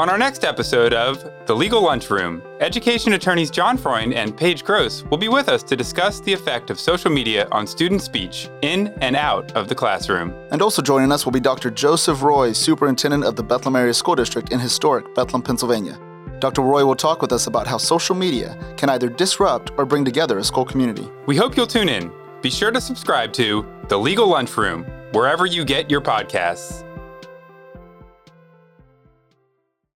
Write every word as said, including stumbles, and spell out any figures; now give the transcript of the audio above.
on our next episode of The Legal Lunch Room, education attorneys John Freund and Paige Gross will be with us to discuss the effect of social media on student speech in and out of the classroom. And also joining us will be Doctor Joseph Roy, superintendent of the Bethlehem Area School District in historic Bethlehem, Pennsylvania. Doctor Roy will talk with us about how social media can either disrupt or bring together a school community. We hope you'll tune in. Be sure to subscribe to The Legal Lunch Room, wherever you get your podcasts.